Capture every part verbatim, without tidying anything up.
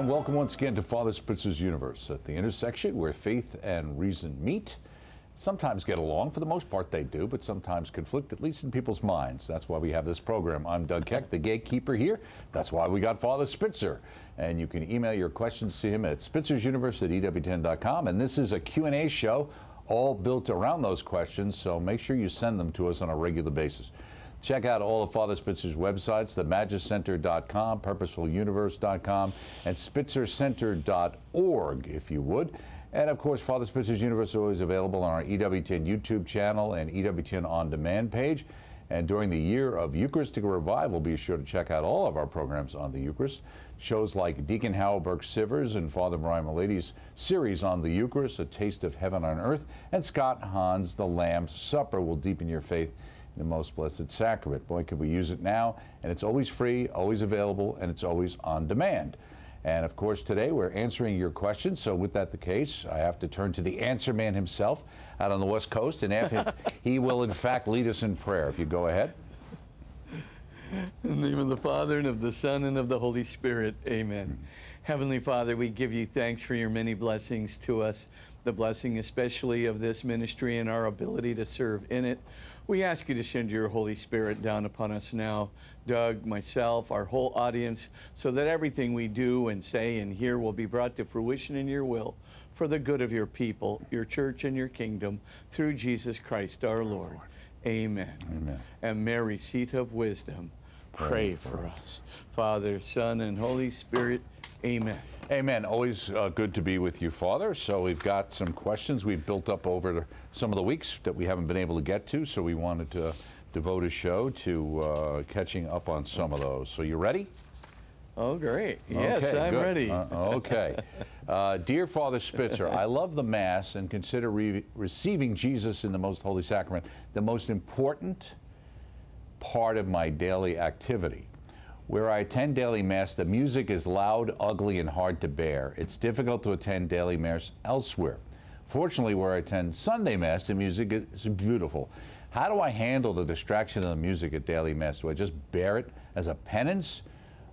and welcome once again to Father Spitzer's Universe, at the intersection where faith and reason meet. Sometimes get along, for the most part they do, but sometimes conflict, at least in people's minds. That's why we have this program. I'm Doug Keck, the gatekeeper here. That's why we got Father Spitzer. And you can email your questions to him at spitzers universe at e w ten dot com. And this is a Q and A show all built around those questions, so make sure you send them to us on a regular basis. Check out all of Father Spitzer's websites, the magus center dot com, purposeful universe dot com, and spitzer center dot org, if you would. And, of course, Father Spitzer's Universe is always available on our E W T N YouTube channel and E W T N On Demand page. And during the year of Eucharistic Revival, be sure to check out all of our programs on the Eucharist. Shows like Deacon Howell Burke Sivers and Father Brian Milady's series on the Eucharist, A Taste of Heaven on Earth, and Scott Hahn's The Lamb's Supper will deepen your faith in the Most Blessed Sacrament. Boy, could we use it now. And it's always free, always available, and it's always on demand. And, of course, today we're answering your questions. So with that the case, I have to turn to the answer man himself out on the West Coast and have him, he will, in fact, lead us in prayer. If you go ahead. In the name of the Father, and of the Son, and of the Holy Spirit. Amen. Mm-hmm. Heavenly Father, we give you thanks for your many blessings to us, the blessing especially of this ministry and our ability to serve in it. We ask you to send your Holy Spirit down upon us now, Doug, myself, our whole audience, so that everything we do and say and hear will be brought to fruition in your will for the good of your people, your church, and your kingdom, through Jesus Christ our Lord. Amen. Amen. And Mary, seat of wisdom, pray, pray for, for us. Father, Son, and Holy Spirit, amen. Amen. Always uh, good to be with you, Father. So we've got some questions we've built up over some of the weeks that we haven't been able to get to, so we wanted to devote a show to uh, catching up on some of those. So you ready? Oh, great. Yes, okay, I'm good. Ready. Uh, okay. Uh, dear Father Spitzer, I love the Mass and consider re receiving Jesus in the Most Holy Sacrament the most important part of my daily activity. Where I attend daily Mass, the music is loud, ugly, and hard to bear. It's difficult to attend daily Mass elsewhere. Fortunately, where I attend Sunday Mass, the music is beautiful. How do I handle the distraction of the music at daily Mass? Do I just bear it as a penance?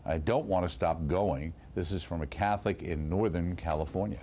I don't want to stop going. This is from a Catholic in Northern California.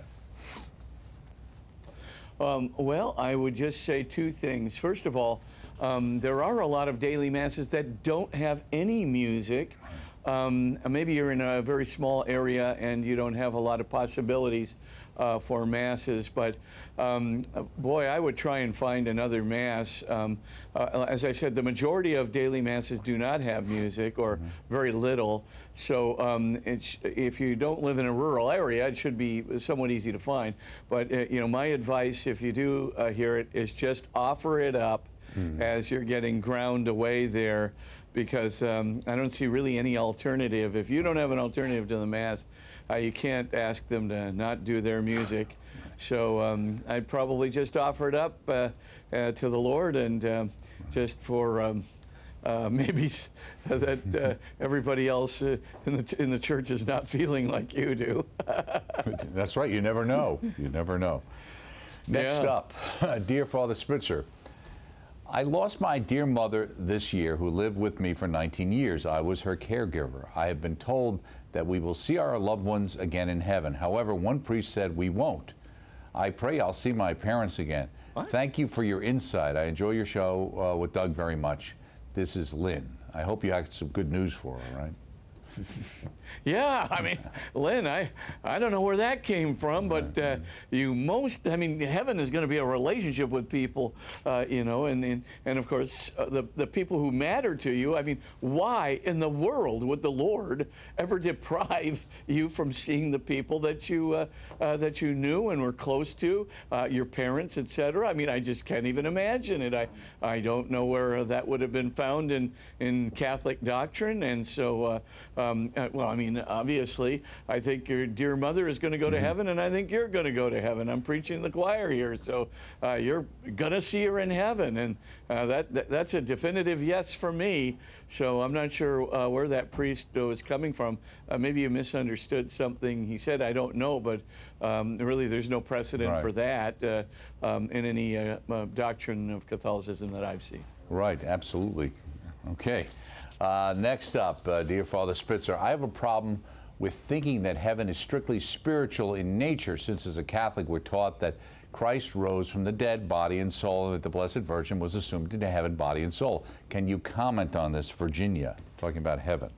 Um, well, I would just say two things. First of all, um, there are a lot of daily Masses that don't have any music. Um, maybe you're in a very small area and you don't have a lot of possibilities uh, for Masses, but um, boy, I would try and find another Mass. Um, uh, as I said, the majority of daily Masses do not have music, or very little, so um, it's, if you don't live in a rural area, it should be somewhat easy to find. But uh, you know, my advice, if you do uh, hear it, is just offer it up mm. as you're getting ground away there, because um, I don't see really any alternative. If you don't have an alternative to the Mass, uh, you can't ask them to not do their music. So um, I'd probably just offer it up uh, uh, to the Lord, and uh, just for um, uh, maybe that uh, everybody else uh, in, the in the church is not feeling like you do. That's right, you never know, you never know. Next yeah. up, dear Father Spitzer, I lost my dear mother this year, who lived with me for nineteen years. I was her caregiver. I have been told that we will see our loved ones again in heaven. However, one priest said we won't. I pray I'll see my parents again. What? Thank you for your insight. I enjoy your show uh, with Doug very much. This is Lynn. I hope you have some good news for her, right? Yeah, I mean, Lynn, I, I don't know where that came from, but uh, you most, I mean, heaven is going to be a relationship with people, uh, you know, and, and, and of course, uh, the, the people who matter to you. I mean, why in the world would the Lord ever deprive you from seeing the people that you, uh, uh, that you knew and were close to, uh, your parents, et cetera? I mean, I just can't even imagine it. I, I don't know where that would have been found in, in Catholic doctrine, and so, uh, uh, Um, well, I mean, obviously, I think your dear mother is going to go to heaven, and I think you're going to go to heaven. I'm preaching the choir here, so uh, you're going to see her in heaven, and uh, that, that that's a definitive yes for me. So I'm not sure uh, where that priest was coming from. Uh, maybe you misunderstood something he said. I don't know, but um, really, there's no precedent right. for that uh, um, in any uh, uh, doctrine of Catholicism that I've seen. Right. Absolutely. Okay. Uh, next up, uh, dear Father Spitzer, I have a problem with thinking that heaven is strictly spiritual in nature, since as a Catholic we're taught that Christ rose from the dead, body and soul, and that the Blessed Virgin was assumed into heaven, body and soul. Can you comment on this, Virginia, talking about heaven?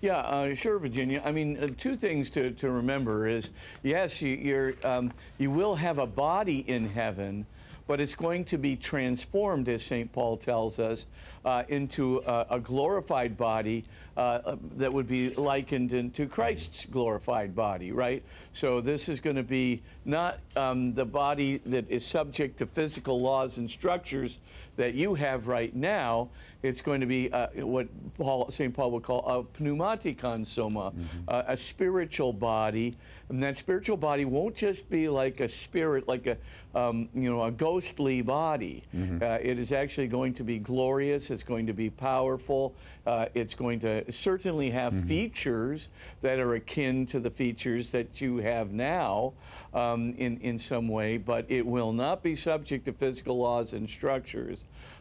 Yeah, uh, sure, Virginia. I mean, uh, two things to, to remember is, yes, you, you're, um, you will have a body in heaven, but it's going to be transformed, as Saint Paul tells us, uh, into a, a glorified body uh, that would be likened into Christ's glorified body, right? So this is going to be not um, the body that is subject to physical laws and structures that you have right now. It's going to be uh, what Paul, Saint Paul would call a pneumaticon soma, mm-hmm. uh, a spiritual body, and that spiritual body won't just be like a spirit, like a um, you know a ghostly body. Mm-hmm. uh, it is actually going to be glorious. It's going to be powerful. Uh, it's going to certainly have mm-hmm. features that are akin to the features that you have now, um, in in some way, but it will not be subject to physical laws and structures.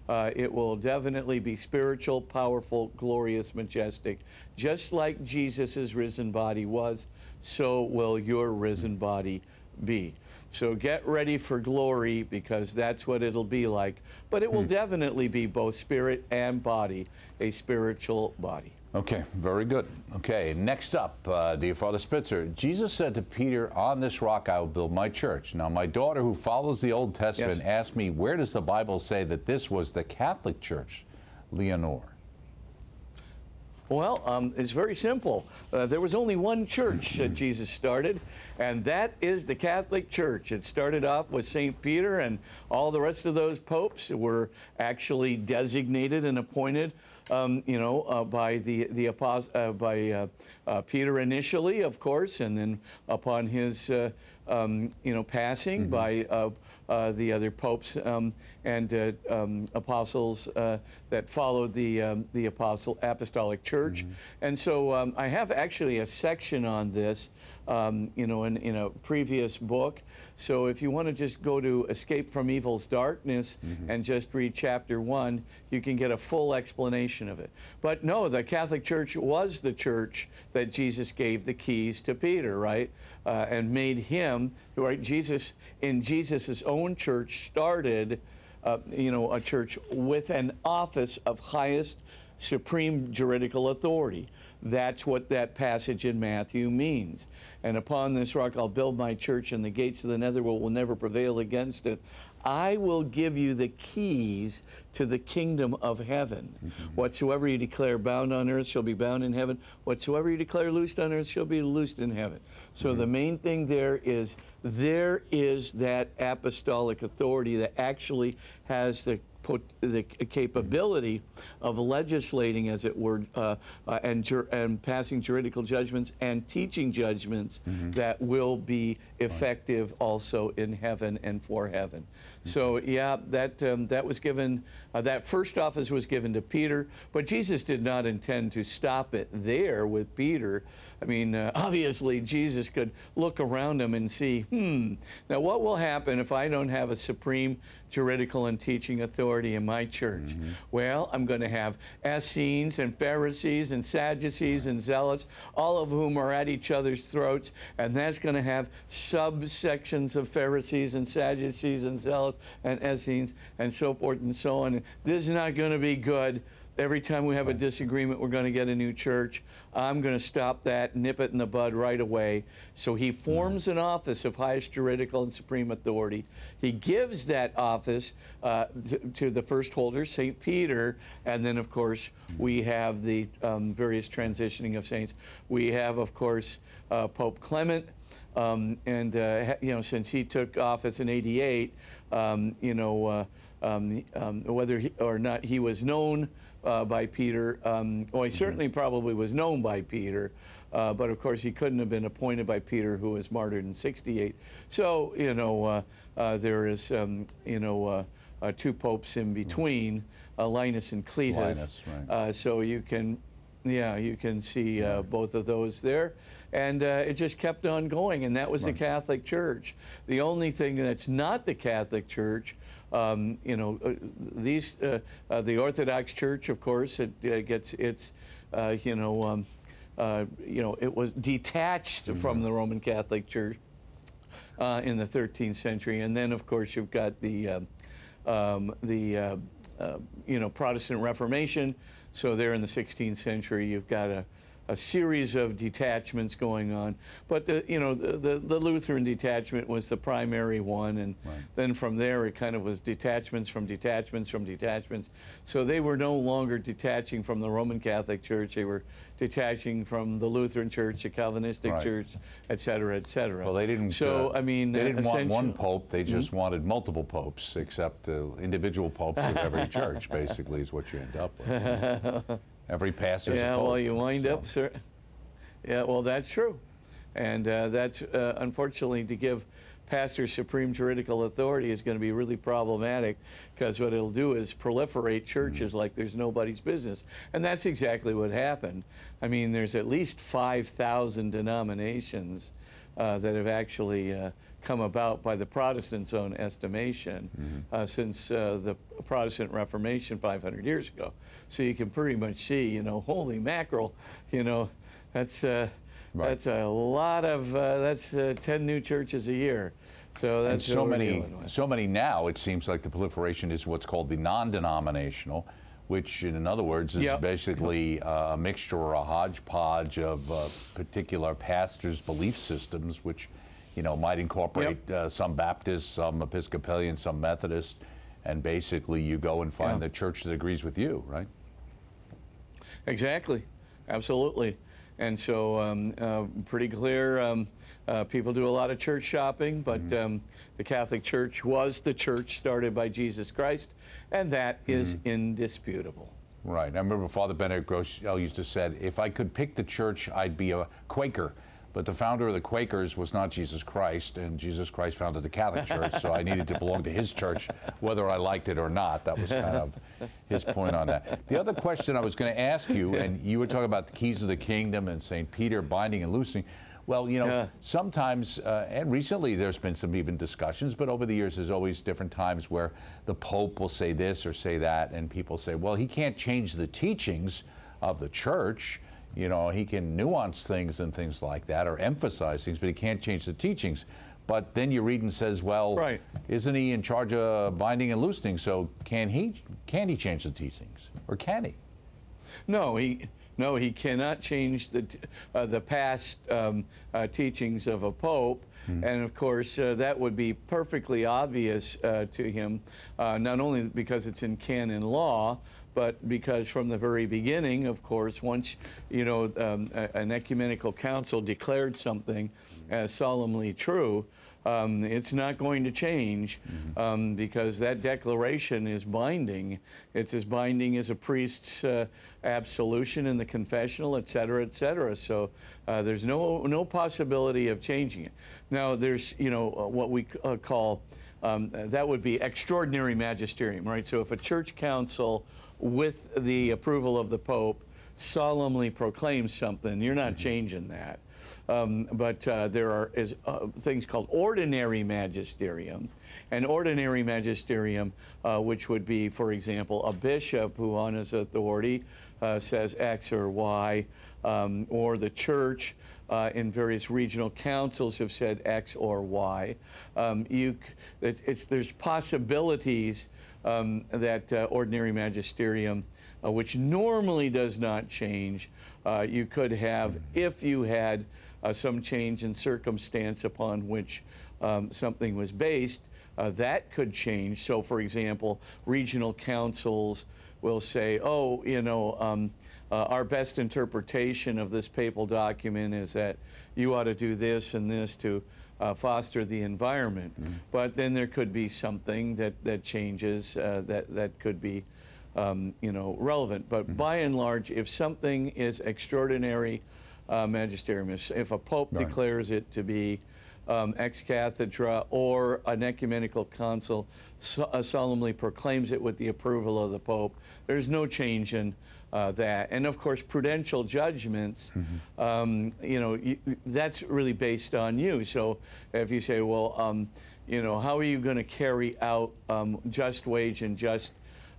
Uh, it will definitely be spiritual, powerful, glorious, majestic. Just like Jesus's risen body was, so will your risen body be. So get ready for glory, because that's what it'll be like. But it will hmm. definitely be both spirit and body, a spiritual body. Okay, very good. Okay, next up, uh, dear Father Spitzer, Jesus said to Peter, on this rock I will build my church. Now, my daughter, who follows the Old Testament, yes. asked me, where does the Bible say that this was the Catholic Church, Leonore? Well, um, it's very simple. Uh, there was only one church that Jesus started, and that is the Catholic Church. It started off with Saint Peter, and all the rest of those popes were actually designated and appointed, um, you know, uh, by the the uh, by uh, uh, Peter initially, of course, and then upon his uh, um, you know passing mm-hmm. by uh, uh, the other popes um, and uh, um, apostles uh, that followed the um, the apostle apostolic church. Mm-hmm. And so um, I have actually a section on this, um, you know, in, in a previous book. So if you want to just go to Escape from Evil's Darkness mm-hmm. and just read chapter one, you can get a full explanation of it. But no, the Catholic Church was the church that Jesus gave the keys to Peter, right? Uh, and made him, right? Jesus, in Jesus's own church, started, uh, you know, a church with an office of highest supreme juridical authority. That's what that passage in Matthew means. And upon this rock I'll build my church, and the gates of the netherworld will never prevail against it. I will give you the keys to the kingdom of heaven. Mm-hmm. Whatsoever you declare bound on earth shall be bound in heaven. Whatsoever you declare loosed on earth shall be loosed in heaven. So mm-hmm. the main thing there is, there is that apostolic authority that actually has the Put the capability of legislating, as it were, uh, uh, and, jur and passing juridical judgments and teaching judgments mm-hmm. that will be effective right. also in heaven and for heaven. Mm-hmm. So, yeah, that um, that was given. Uh, that first office was given to Peter, but Jesus did not intend to stop it there with Peter. I mean, uh, obviously, Jesus could look around him and see, hmm, now what will happen if I don't have a supreme juridical and teaching authority in my church? Mm-hmm. Well, I'm going to have Essenes and Pharisees and Sadducees and Zealots, all of whom are at each other's throats, and that's going to have subsections of Pharisees and Sadducees and Zealots and Essenes and so forth and so on. This is not going to be good. Every time we have a disagreement, we're going to get a new church. I'm going to stop that, nip it in the bud right away. So he forms an office of highest juridical and supreme authority. He gives that office uh, to, to the first holder, Saint Peter, and then, of course, we have the um, various transitioning of saints. We have, of course, uh, Pope Clement. Um, and, uh, you know, since he took office in eighty-eight, um, you know, uh, um, um, whether he, or not he was known Uh, by Peter. Um, well, he certainly mm-hmm. probably was known by Peter, uh, but of course he couldn't have been appointed by Peter, who was martyred in sixty-eight. So, you know, uh, uh, there is, um, you know, uh, uh, two popes in between, uh, Linus and Cletus. Linus, right. uh, so you can, yeah, you can see uh, both of those there. And uh, it just kept on going, and that was right. the Catholic Church. The only thing that's not the Catholic Church, Um, you know, uh, these uh, uh, the Orthodox Church, of course, it uh, gets its, uh, you know, um, uh, you know, it was detached mm-hmm. from the Roman Catholic Church uh, in the thirteenth century. And then, of course, you've got the, uh, um, the uh, uh, you know, Protestant Reformation. So there in the sixteenth century, you've got a, a series of detachments going on. But, the, you know, the, the, the Lutheran detachment was the primary one. And right. then from there, it kind of was detachments from detachments from detachments. So they were no longer detaching from the Roman Catholic Church. They were detaching from the Lutheran Church, the Calvinistic right. Church, et cetera, et cetera. Well, they didn't, so, uh, I mean, they didn't want one pope. They just mm-hmm. wanted multiple popes, except uh, individual popes of every church, basically, is what you end up with. Right? Every pastor's yeah, a pope, well, you wind so. up, sir. Yeah, well, that's true. And uh, that's, uh, unfortunately, to give pastors supreme juridical authority is going to be really problematic, because what it'll do is proliferate churches mm-hmm. like there's nobody's business. And that's exactly what happened. I mean, there's at least five thousand denominations uh, that have actually uh, come about by the Protestants' own estimation mm-hmm. uh, since uh, the Protestant Reformation five hundred years ago. So you can pretty much see, you know, holy mackerel, you know, that's uh, right. that's a lot of uh, that's uh, ten new churches a year. So that's and so many, so many now. It seems like the proliferation is what's called the non-denominational, which, in other words, is yep. basically a mixture or a hodgepodge of uh, particular pastors' belief systems, which, you know, might incorporate yep. uh, some Baptists, some Episcopalians, some Methodists, and basically you go and find yeah. the church that agrees with you, right? Exactly, absolutely. And so um, uh, pretty clear, um, uh, people do a lot of church shopping, but mm-hmm. um, the Catholic Church was the church started by Jesus Christ, and that mm-hmm. is indisputable. Right, I remember Father Benedict Groeschel used to say, if I could pick the church, I'd be a Quaker. But the founder of the Quakers was not Jesus Christ, and Jesus Christ founded the Catholic Church, so I needed to belong to his church, whether I liked it or not. That was kind of his point on that. The other question I was going to ask you, and you were talking about the keys of the kingdom and Saint Peter binding and loosing. Well, you know, yeah. sometimes, uh, and recently there's been some even discussions, but over the years there's always different times where the Pope will say this or say that, and people say, well, he can't change the teachings of the church. You know, he can nuance things and things like that, or emphasize things, but he can't change the teachings. But then you read and says, well, right. isn't he in charge of binding and loosing? So can he, can he change the teachings, or can he? No, he, no, he cannot change the, uh, the past um, uh, teachings of a pope. Mm-hmm. And of course, uh, that would be perfectly obvious uh, to him, uh, not only because it's in canon law, but because from the very beginning, of course, once, you know, um, a, an ecumenical council declared something as solemnly true, um, it's not going to change um, because that declaration is binding. It's as binding as a priest's uh, absolution in the confessional, et cetera, et cetera. So uh, there's no, no possibility of changing it. Now, there's, you know, uh, what we uh, call, um, that would be extraordinary magisterium, right? So if a church council, with the approval of the Pope, solemnly proclaims something, you're not mm-hmm. changing that. Um, but uh, there are is, uh, things called ordinary magisterium. And ordinary magisterium, uh, which would be, for example, a bishop who on his authority uh, says X or Y, um, or the church uh, in various regional councils have said X or Y. Um, you, it, it's, there's possibilities Um, that uh, ordinary magisterium, uh, which normally does not change, uh, you could have if you had uh, some change in circumstance upon which um, something was based, uh, that could change. So, for example, regional councils will say, oh, you know, um, uh, our best interpretation of this papal document is that you ought to do this and this to Uh, foster the environment, mm-hmm. but then there could be something that that changes uh, that that could be, um, you know, relevant. But mm-hmm. by and large, if something is extraordinary uh, magisterium, if a pope right. declares it to be um, ex cathedra, or an ecumenical council so, uh, solemnly proclaims it with the approval of the pope, there's no change in Uh, that. And of course, prudential judgments, mm-hmm. um, you know, you, that's really based on you. So if you say, well, um, you know, how are you going to carry out um, just wage and just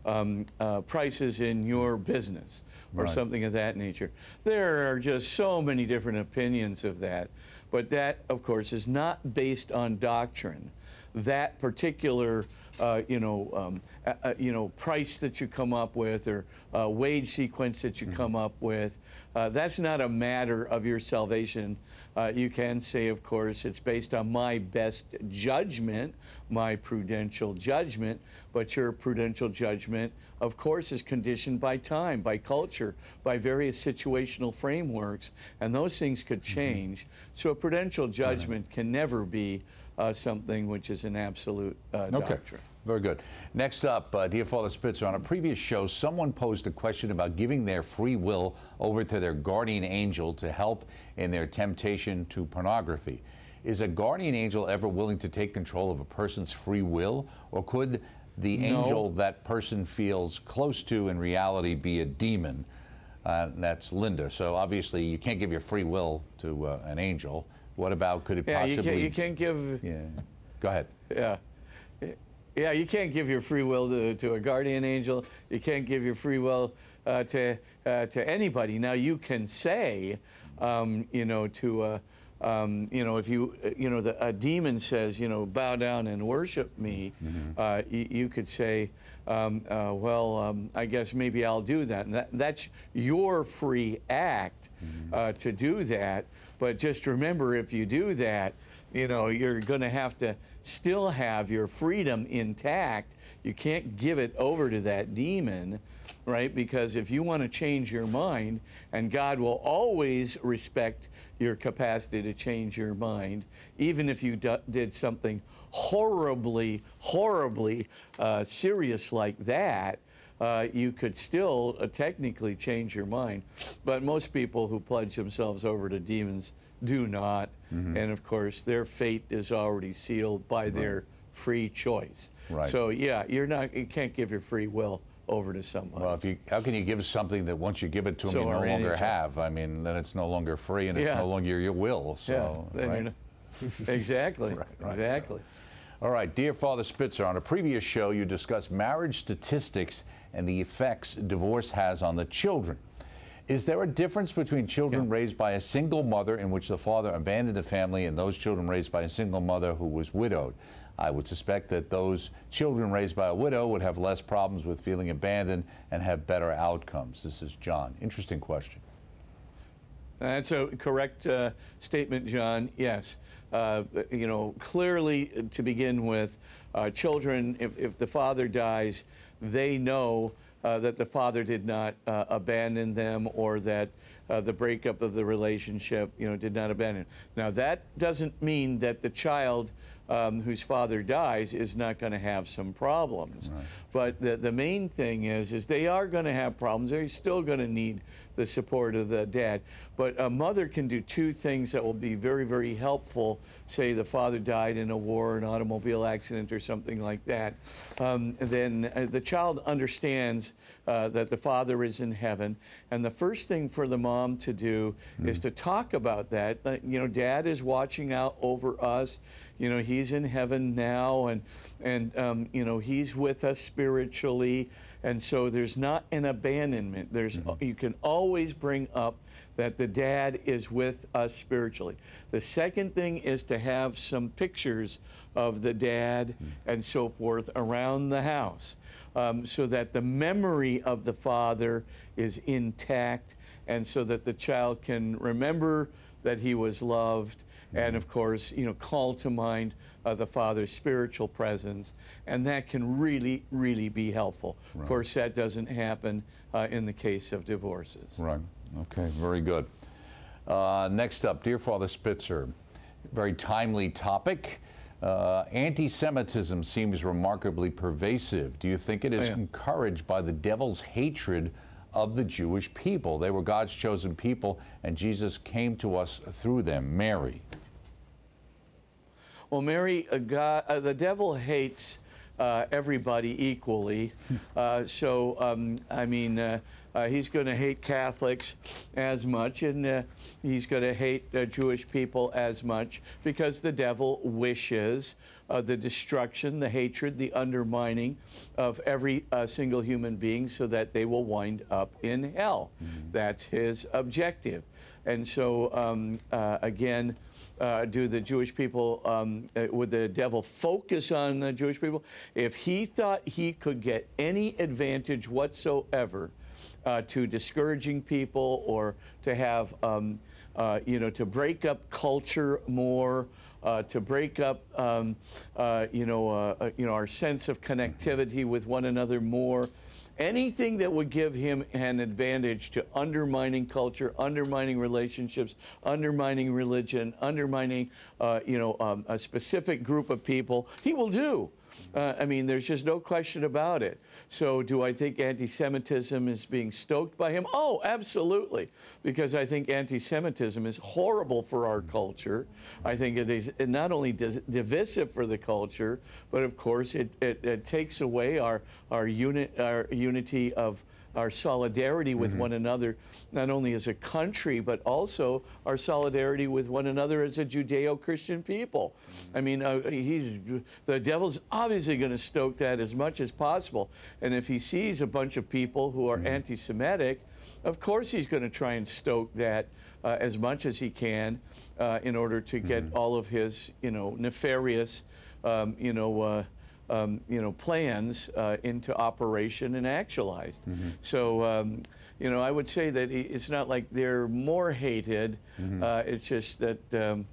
um, uh, prices in your business or right. something of that nature. There are just so many different opinions of that. But that, of course, is not based on doctrine. That particular Uh, you know, um, uh, you know, price that you come up with, or uh, wage sequence that you mm-hmm. come up with. Uh, that's not a matter of your salvation. Uh, you can say, of course, it's based on my best judgment, my prudential judgment. But your prudential judgment, of course, is conditioned by time, by culture, by various situational frameworks, and those things could change. Mm-hmm. So a prudential judgment mm-hmm. can never be Uh, something which is an absolute uh, doctrine. Okay. Very good. Next up, uh, dear Father Spitzer, on a previous show, someone posed a question about giving their free will over to their guardian angel to help in their temptation to pornography. Is a guardian angel ever willing to take control of a person's free will, or could the no. angel that person feels close to in reality be a demon? Uh, that's Linda. So obviously you can't give your free will to uh, an angel. What about, could it yeah, possibly... Yeah, you, you can't give... Yeah, go ahead. Yeah, yeah, you can't give your free will to, to a guardian angel. You can't give your free will uh, to uh, to anybody. Now, you can say, um, you know, to, uh, um, you know, if you, you know, the, a demon says, you know, bow down and worship me, mm-hmm. uh, you, you could say, um, uh, well, um, I guess maybe I'll do that. And that, that's your free act mm-hmm. uh, to do that. But just remember, if you do that, you know, you're going to have to still have your freedom intact. You can't give it over to that demon, right? Because if you want to change your mind, and God will always respect your capacity to change your mind, even if you d- did something horribly, horribly uh, serious like that, Uh, you could still uh, technically change your mind. But most people who pledge themselves over to demons do not. Mm-hmm. And, of course, their fate is already sealed by right. their free choice. Right. So, yeah, you're not, you can't give your free will over to somebody. Well, if you, how can you give something that once you give it to them, so you no longer have? I mean, then it's no longer free, and yeah. it's no longer your will. So, yeah. right? not, exactly. right, right, exactly. So. All right, dear Father Spitzer, on a previous show, you discussed marriage statistics and the effects divorce has on the children. Is there a difference between children yeah. raised by a single mother in which the father abandoned the family and those children raised by a single mother who was widowed? I would suspect that those children raised by a widow would have less problems with feeling abandoned and have better outcomes. This is John. Interesting question. That's a correct uh, statement, John. Yes. Uh, you know, clearly, to begin with, uh, children, if, if the father dies, they know uh, that the father did not uh, abandon them, or that uh, the breakup of the relationship, you know, did not abandon. Now, that doesn't mean that the child um, whose father dies is not going to have some problems. Right. But the, the main thing is, is they are going to have problems. They're still going to need the support of the dad. But a mother can do two things that will be very, very helpful. Say the father died in a war, an automobile accident, or something like that. Um, then uh, the child understands uh, that the father is in heaven. And the first thing for the mom to do mm-hmm. is to talk about that. Uh, you know, dad is watching out over us. You know, he's in heaven now, and, and um, you know, he's with us spiritually. And so there's not an abandonment. There's mm-hmm. you can always bring up that the dad is with us spiritually. The second thing is to have some pictures of the dad mm-hmm. and so forth around the house, um, so that the memory of the father is intact, and so that the child can remember that he was loved, mm-hmm. and of course, you know, call to mind Uh, the father's spiritual presence, and that can really, really be helpful. Right. Of course, that doesn't happen uh, in the case of divorces. Right. Okay, very good. Uh, next up, dear Father Spitzer, very timely topic. Uh, anti-Semitism seems remarkably pervasive. Do you think it is oh, yeah. encouraged by the devil's hatred of the Jewish people? They were God's chosen people, and Jesus came to us through them. Mary. Well, Mary, uh, God, uh, the devil hates uh, everybody equally. Uh, so, um, I mean, uh, uh, he's going to hate Catholics as much, and uh, he's going to hate uh, Jewish people as much, because the devil wishes uh, the destruction, the hatred, the undermining of every uh, single human being, so that they will wind up in hell. Mm-hmm. That's his objective. And so, um, uh, again, Uh, do the Jewish people, um, uh, would the devil focus on the Jewish people? If he thought he could get any advantage whatsoever uh, to discouraging people, or to have, um, uh, you know, to break up culture more, uh, to break up, um, uh, you know, uh, you know, our sense of connectivity with one another more, anything that would give him an advantage to undermining culture, undermining relationships, undermining religion, undermining uh, you know, um, a specific group of people, he will do. Uh, I mean, there's just no question about it. So do I think anti-Semitism is being stoked by him? Oh, absolutely, because I think anti-Semitism is horrible for our culture. I think it is not only divisive for the culture, but of course it, it, it takes away our, our, uni our unity of our solidarity with mm-hmm. one another, not only as a country, but also our solidarity with one another as a Judeo-Christian people. I mean, uh, he's, the devil's obviously going to stoke that as much as possible. And if he sees a bunch of people who are mm-hmm. anti-Semitic, of course he's going to try and stoke that uh, as much as he can uh, in order to get mm-hmm. all of his, you know, nefarious, um, you know, uh, Um, you know, plans uh, into operation and actualized. Mm-hmm. So, um, you know, I would say that it's not like they're more hated. Mm-hmm. uh, it's just that, um,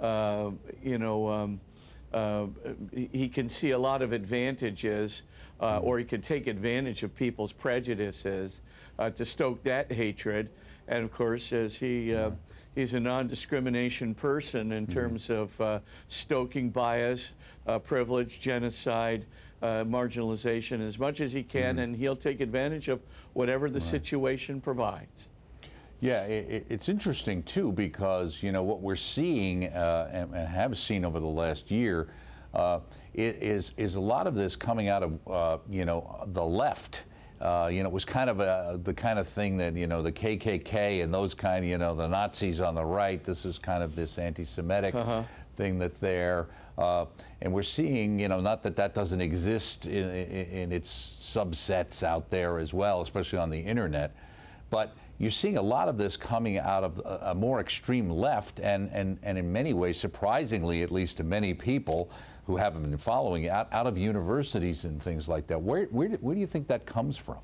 uh, you know, um, uh, he can see a lot of advantages, uh, or he can take advantage of people's prejudices uh, to stoke that hatred. And of course, as he uh, yeah. he's a non-discrimination person in terms mm-hmm. of uh, stoking bias, uh, privilege, genocide, uh, marginalization as much as he can, mm-hmm. and he'll take advantage of whatever the right. situation provides. Yeah, it, it's interesting too, because you know what we're seeing uh, and, and have seen over the last year uh, is is a lot of this coming out of uh, you know the left. Uh, you know, it was kind of a, the kind of thing that, you know, the K K K and those kind of, you know, the Nazis on the right, this is kind of this anti-Semitic uh-huh. thing that's there. Uh, and we're seeing, you know, not that that doesn't exist in, in, in its subsets out there as well, especially on the internet, but you're seeing a lot of this coming out of a, a more extreme left, and, and, and in many ways, surprisingly, at least to many people who haven't been following it, out, out of universities and things like that. Where, where, where do you think that comes from?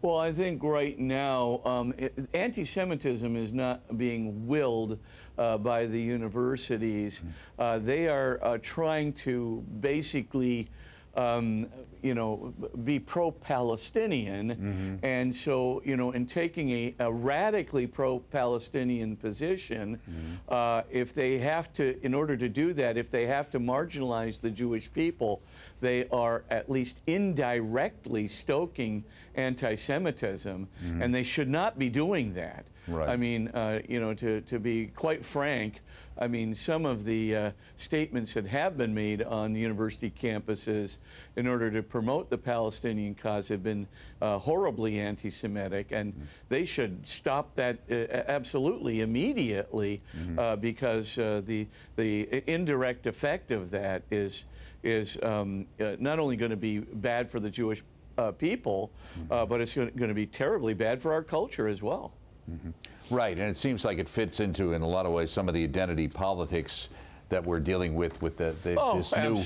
Well, I think right now, um, anti-Semitism is not being willed uh, by the universities. Mm-hmm. uh, they are uh, trying to basically Um, you know, be pro-Palestinian, mm-hmm. and so, you know, in taking a, a radically pro-Palestinian position, mm-hmm. uh, if they have to, in order to do that, if they have to marginalize the Jewish people, they are at least indirectly stoking anti-Semitism, mm-hmm. and they should not be doing that. Right. I mean, uh, you know, to, to be quite frank, I mean, some of the uh, statements that have been made on university campuses in order to promote the Palestinian cause have been uh, horribly anti-Semitic, and mm-hmm. they should stop that uh, absolutely immediately, mm-hmm. uh, because uh, the, the indirect effect of that is, is um, uh, not only going to be bad for the Jewish uh, people, mm-hmm. uh, but it's going to be terribly bad for our culture as well. Mm-hmm. Right, and it seems like it fits into, in a lot of ways, some of the identity politics that we're dealing with, with the, the, oh, this, new,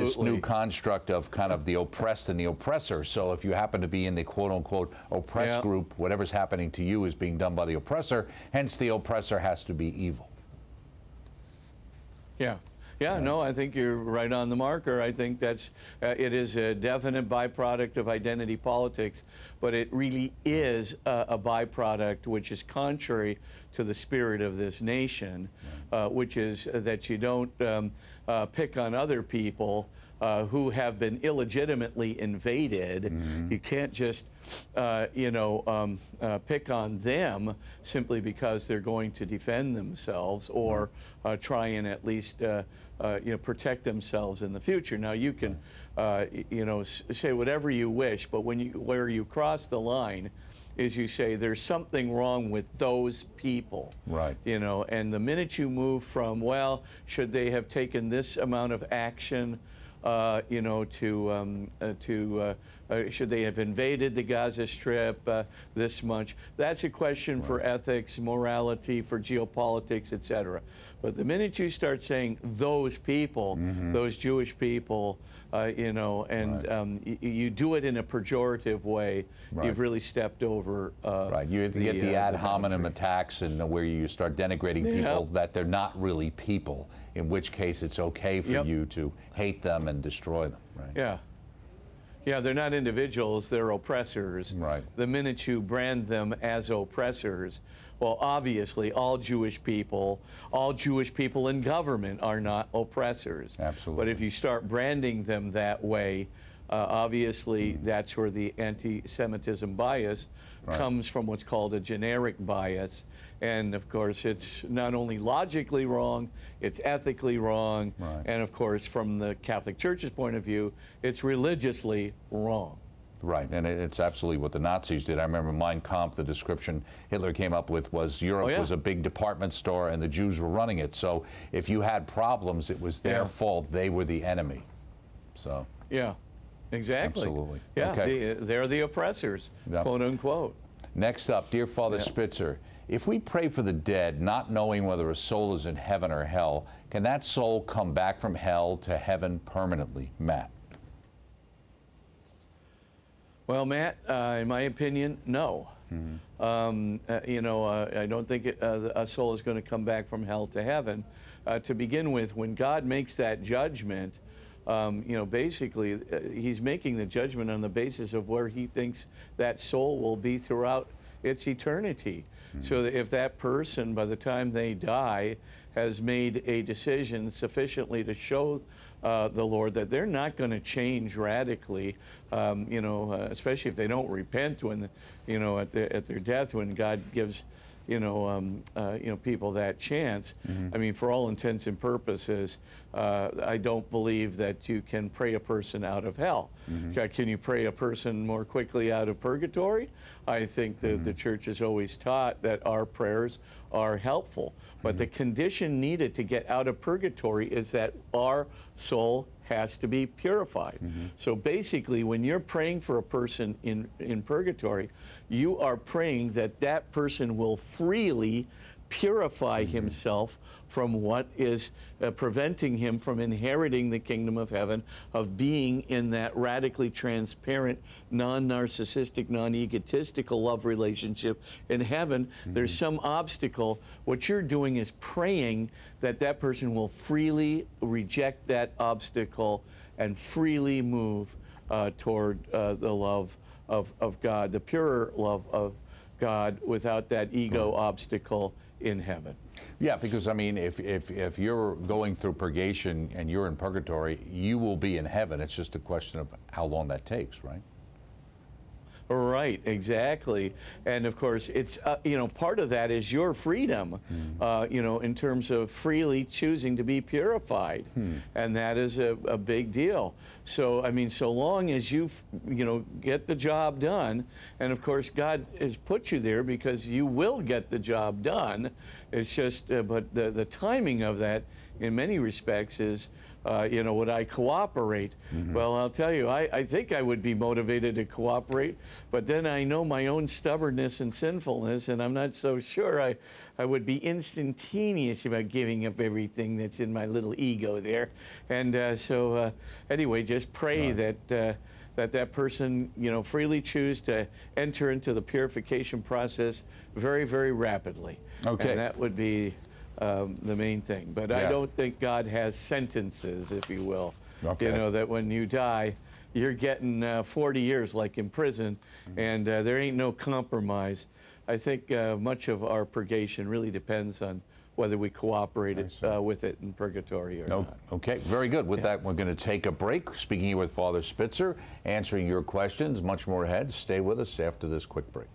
this new construct of kind of the oppressed and the oppressor. So if you happen to be in the quote-unquote oppressed yeah. group, whatever's happening to you is being done by the oppressor, hence the oppressor has to be evil. Yeah. Yeah, no, I think you're right on the marker. I think that's, uh, it is a definite byproduct of identity politics, but it really is a, a byproduct which is contrary to the spirit of this nation, uh, which is that you don't um, uh, pick on other people Uh, who have been illegitimately invaded. Mm-hmm. You can't just, uh, you know, um, uh, pick on them simply because they're going to defend themselves, or uh, try and at least uh, uh, you know, protect themselves in the future. Now you can, uh, you know, s say whatever you wish, but when you where you cross the line, is you say there's something wrong with those people, right? You know, and the minute you move from, well, should they have taken this amount of action, uh, you know, to um, uh, to uh, uh, should they have invaded the Gaza Strip uh, this much? That's a question right. for ethics, morality, for geopolitics, et cetera. But the minute you start saying those people, mm-hmm. those Jewish people, uh, you know, and right. um, y you do it in a pejorative way, right. you've really stepped over. Uh, right. You the, get the uh, ad hominem the attacks, and where you start denigrating yeah. people that they're not really people. In which case, it's okay for yep. you to hate them and destroy them. Right. Yeah. Yeah, they're not individuals, they're oppressors. Right. The minute you brand them as oppressors, well, obviously, all Jewish people, all Jewish people in government are not oppressors. Absolutely. But if you start branding them that way, uh, obviously, mm. that's where the anti-Semitism bias right. comes from, what's called a generic bias. And, of course, it's not only logically wrong, it's ethically wrong. Right. And, of course, from the Catholic Church's point of view, it's religiously wrong. Right, and it's absolutely what the Nazis did. I remember Mein Kampf, the description Hitler came up with was Europe oh, yeah. was a big department store and the Jews were running it. So if you had problems, it was their yeah. fault. They were the enemy. So yeah, exactly. Absolutely. Yeah, okay. the, they're the oppressors, yeah. quote unquote. Next up, dear Father yeah. Spitzer, if we pray for the dead, not knowing whether a soul is in heaven or hell, can that soul come back from hell to heaven permanently? Matt. Well, Matt, uh, in my opinion, no. Mm-hmm. um, uh, you know, uh, I don't think it, uh, a soul is going to come back from hell to heaven. Uh, to begin with, when God makes that judgment, um, you know, basically, uh, he's making the judgment on the basis of where he thinks that soul will be throughout its eternity. Mm-hmm. So that if that person, by the time they die, has made a decision sufficiently to show Uh, the Lord that they're not going to change radically, um, you know, uh, especially if they don't repent when, you know, at their, at their death, when God gives, you know, um, uh, you know, people that chance. Mm-hmm. I mean, for all intents and purposes, uh, I don't believe that you can pray a person out of hell. Mm-hmm. Can you pray a person more quickly out of purgatory? I think that mm-hmm. the Church has always taught that our prayers are helpful. But mm-hmm. the condition needed to get out of purgatory is that our soul has to be purified. Mm-hmm. So basically, when you're praying for a person in, in purgatory, you are praying that that person will freely purify mm-hmm. himself from what is uh, preventing him from inheriting the kingdom of heaven, of being in that radically transparent, non-narcissistic, non-egotistical love relationship in heaven. Mm-hmm. There's some obstacle. What you're doing is praying that that person will freely reject that obstacle and freely move uh, toward uh, the love of, of God, the purer love of God, without that ego mm-hmm. obstacle in heaven. Yeah, because I mean, if, if, if you're going through purgation and you're in purgatory, you will be in heaven. It's just a question of how long that takes, right? Right, exactly. And of course, it's, uh, you know, part of that is your freedom, mm. uh, you know, in terms of freely choosing to be purified. Mm. And that is a, a big deal. So, I mean, so long as you, you know, get the job done, and of course, God has put you there because you will get the job done. It's just, uh, but the, the timing of that, in many respects, is, Uh, you know, would I cooperate? Mm-hmm. Well, I'll tell you, I, I think I would be motivated to cooperate, but then I know my own stubbornness and sinfulness, and I'm not so sure I, I would be instantaneous about giving up everything that's in my little ego there. And uh, so, uh, anyway, just pray right. that, uh, that that person, you know, freely choose to enter into the purification process very, very rapidly. Okay. And that would be... Um, the main thing. But yeah. I don't think God has sentences, if you will. Okay. You know, that when you die, you're getting uh, forty years like in prison, mm-hmm. and uh, there ain't no compromise. I think uh, much of our purgation really depends on whether we cooperate it, uh, with it in purgatory or no. not. Okay, very good. With yeah. that, we're going to take a break. Speaking with Father Spitzer, answering your questions, much more ahead. Stay with us after this quick break.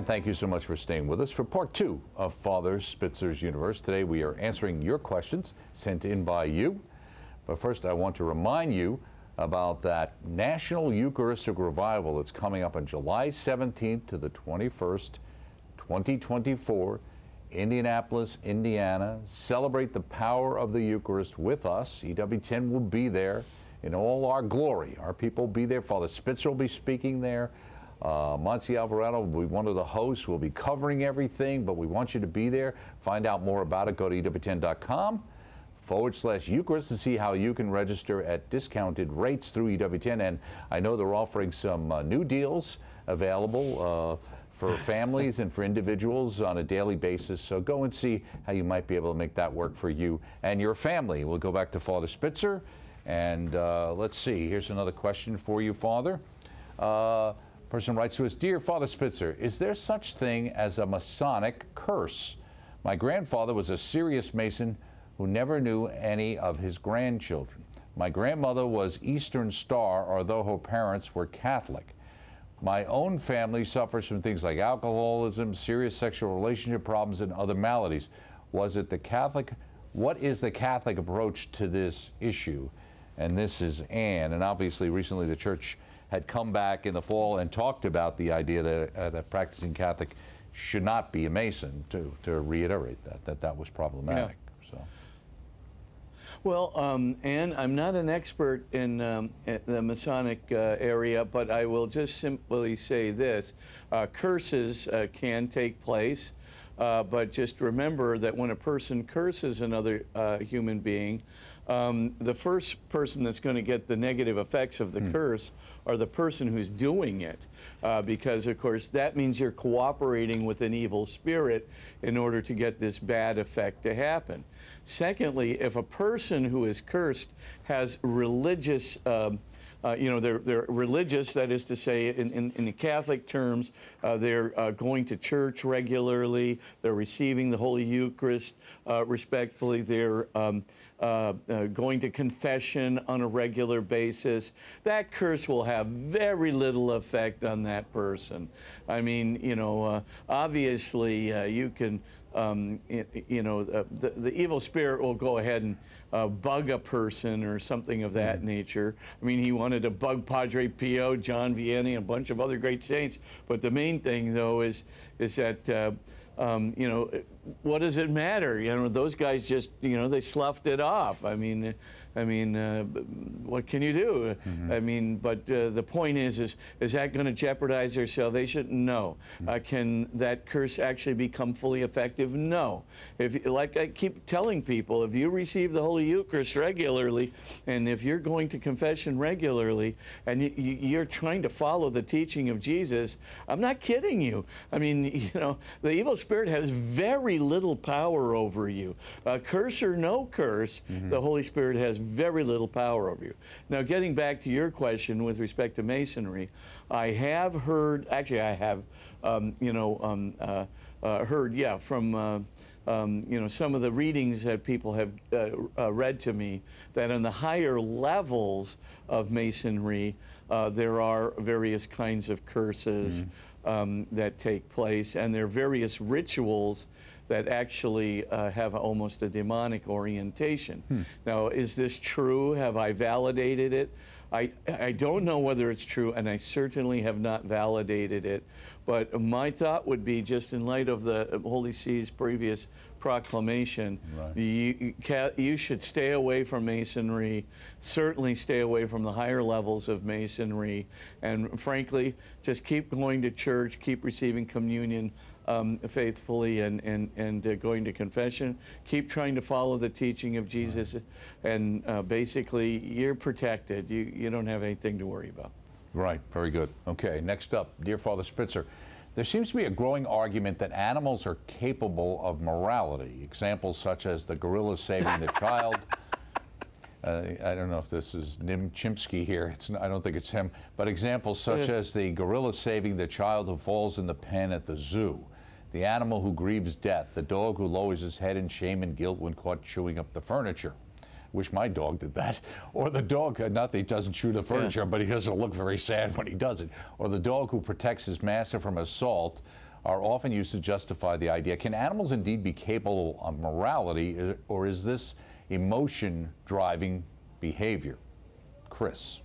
And thank you so much for staying with us for part two of Father Spitzer's Universe. Today we are answering your questions sent in by you. But first I want to remind you about that National Eucharistic Revival that's coming up on July seventeenth to the twenty-first, twenty twenty-four, Indianapolis, Indiana. Celebrate the power of the Eucharist with us. E W T N will be there in all our glory. Our people will be there. Father Spitzer will be speaking there. Uh, Monsi Alvarado will be one of the hosts. We'll be covering everything, but we want you to be there. Find out more about it. Go to E W T N dot com forward slash Eucharist to see how you can register at discounted rates through E W T N. And I know they're offering some uh, new deals available uh, for families and for individuals on a daily basis. So go and see how you might be able to make that work for you and your family. We'll go back to Father Spitzer. And uh, let's see. Here's another question for you, Father. Uh, Person writes to us, "Dear Father Spitzer, is there such thing as a Masonic curse? My grandfather was a serious Mason who never knew any of his grandchildren. My grandmother was Eastern Star, although her parents were Catholic. My own family suffers from things like alcoholism, serious sexual relationship problems, and other maladies. Was it the Catholic? What is the Catholic approach to this issue?" And this is Anne. And obviously, recently the church had come back in the fall and talked about the idea that a practicing Catholic should not be a Mason, to, to reiterate that, that that was problematic. Yeah. So, well, um, Anne, I'm not an expert in um, the Masonic uh, area, but I will just simply say this. Uh, curses uh, can take place, uh, but just remember that when a person curses another uh, human being, Um, the first person that's going to get the negative effects of the mm. curse are the person who's doing it, uh, because, of course, that means you're cooperating with an evil spirit in order to get this bad effect to happen. Secondly, if a person who is cursed has religious, um, uh, you know, they're, they're religious, that is to say, in, in, in the Catholic terms, uh, they're uh, going to church regularly, they're receiving the Holy Eucharist uh, respectfully, they're um, Uh, uh, going to confession on a regular basis, that curse will have very little effect on that person. I mean, you know, uh, obviously uh, you can, um, you, you know, uh, the, the evil spirit will go ahead and uh, bug a person or something of that mm-hmm. nature. I mean, he wanted to bug Padre Pio, John Vianney, and a bunch of other great saints. But the main thing, though, is, is that uh, Um, you know, what does it matter? You know, those guys just, you know, they sloughed it off. I mean, I mean, uh, what can you do? Mm-hmm. I mean, but uh, the point is, is, is that going to jeopardize their salvation? No. Mm-hmm. Uh, can that curse actually become fully effective? No. If, like I keep telling people, if you receive the Holy Eucharist regularly, and if you're going to confession regularly, and you, you're trying to follow the teaching of Jesus, I'm not kidding you. I mean, you know, the evil spirit Spirit has very little power over you. Uh, curse or no curse, mm-hmm. the Holy Spirit has very little power over you. Now, getting back to your question with respect to Masonry, I have heard, actually I have, um, you know, um, uh, uh, heard, yeah, from, uh, um, you know, some of the readings that people have uh, uh, read to me, that on the higher levels of Masonry, uh, there are various kinds of curses. Mm-hmm. Um, that take place, and there are various rituals that actually uh, have almost a demonic orientation. Hmm. Now, is this true? Have I validated it? I, I don't know whether it's true, and I certainly have not validated it. But my thought would be, just in light of the Holy See's previous proclamation, right. you, you, you should stay away from Masonry, certainly stay away from the higher levels of Masonry, and frankly, just keep going to church, keep receiving communion um, faithfully, and, and, and uh, going to confession. Keep trying to follow the teaching of Jesus, right. and uh, basically, you're protected. You, you don't have anything to worry about. Right, very good. Okay, next up, dear Father Spitzer, there seems to be a growing argument that animals are capable of morality. Examples such as the gorilla saving the child. Uh, I don't know if this is Nim Chimpsky here. It's not, I don't think it's him. But examples such yeah. as the gorilla saving the child who falls in the pen at the zoo, the animal who grieves death, the dog who lowers his head in shame and guilt when caught chewing up the furniture. Wish my dog did that. Or the dog, not that he doesn't chew the furniture, yeah. but he doesn't look very sad when he does it. Or the dog who protects his master from assault. are often used to justify the idea. Can animals indeed be capable of morality, or is this emotion driving behavior? Chris.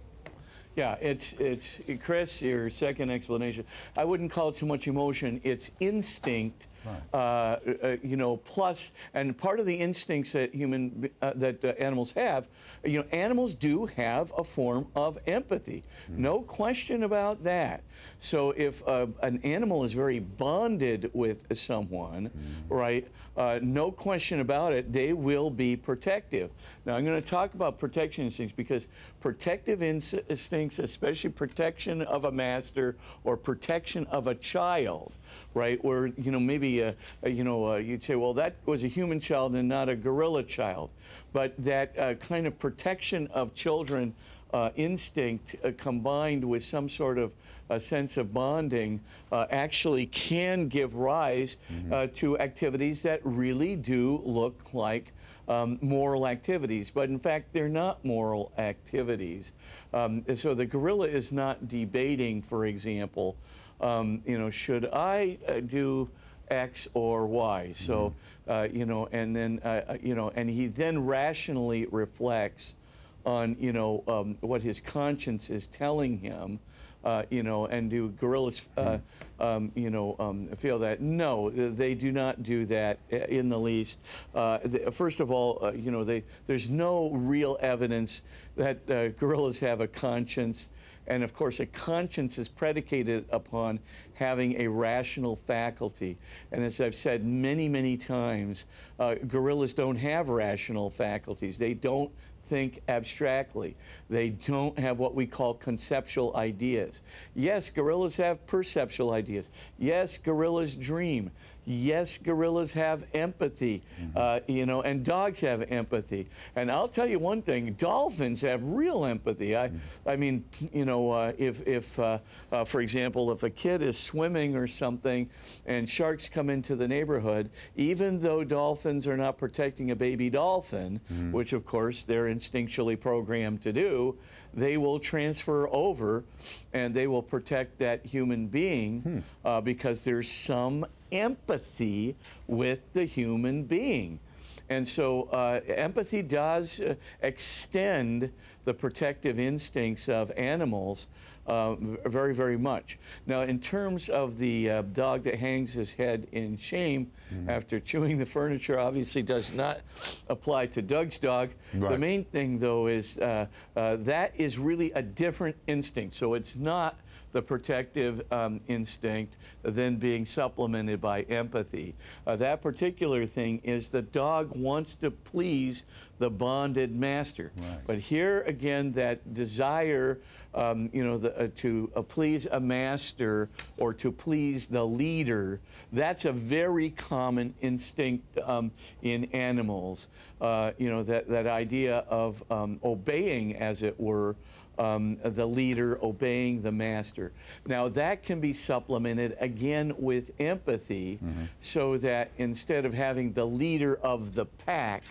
Yeah, it's, it's, Chris, your second explanation. I wouldn't call it too much emotion. It's instinct, right. uh, uh, you know, plus, and part of the instincts that human, uh, that uh, animals have, you know, animals do have a form of empathy. Mm. No question about that. So if uh, an animal is very bonded with someone, mm. right, uh, no question about it, they will be protective. Now, I'm going to talk about protection instincts because protective instincts, especially protection of a master or protection of a child, right? Where, you know, maybe, uh, you know, uh, you'd say, well, that was a human child and not a gorilla child. But that uh, kind of protection of children uh, instinct uh, combined with some sort of a sense of bonding uh, actually can give rise mm-hmm. uh, to activities that really do look like Um, moral activities, but in fact they're not moral activities. Um, so the gorilla is not debating, for example, um, you know, should I uh, do X or Y? So, uh, you know, and then, uh, you know, and he then rationally reflects on, you know, um, what his conscience is telling him. Uh, you know, and do gorillas, uh, um, you know, um, feel that? No, they do not do that in the least. Uh, they, first of all, uh, you know, they, there's no real evidence that uh, gorillas have a conscience. And of course, a conscience is predicated upon having a rational faculty. And as I've said many, many times, uh, gorillas don't have rational faculties. They don't think abstractly. They don't have what we call conceptual ideas. Yes, gorillas have perceptual ideas. Yes, gorillas dream. Yes, gorillas have empathy, mm-hmm. uh, you know, and dogs have empathy. And I'll tell you one thing, dolphins have real empathy. I, mm-hmm. I mean, you know, uh, if, if uh, uh, for example, if a kid is swimming or something and sharks come into the neighborhood, even though dolphins are not protecting a baby dolphin, mm-hmm. which of course they're instinctually programmed to do, they will transfer over and they will protect that human being hmm. uh, because there's some empathy with the human being. And so uh, empathy does uh, extend the protective instincts of animals uh, very, very much. Now, in terms of the uh, dog that hangs his head in shame mm-hmm. after chewing the furniture, obviously does not apply to Doug's dog. Right. The main thing, though, is uh, uh, that is really a different instinct. So it's not the protective um, instinct then being supplemented by empathy. Uh, that particular thing is the dog wants to please the bonded master. Right. But here again, that desire um, you know, the, uh, to uh, please a master or to please the leader, that's a very common instinct um, in animals. Uh, you know, that, that idea of um, obeying, as it were, Um, the leader, obeying the master. Now that can be supplemented again with empathy mm-hmm. so that instead of having the leader of the pack,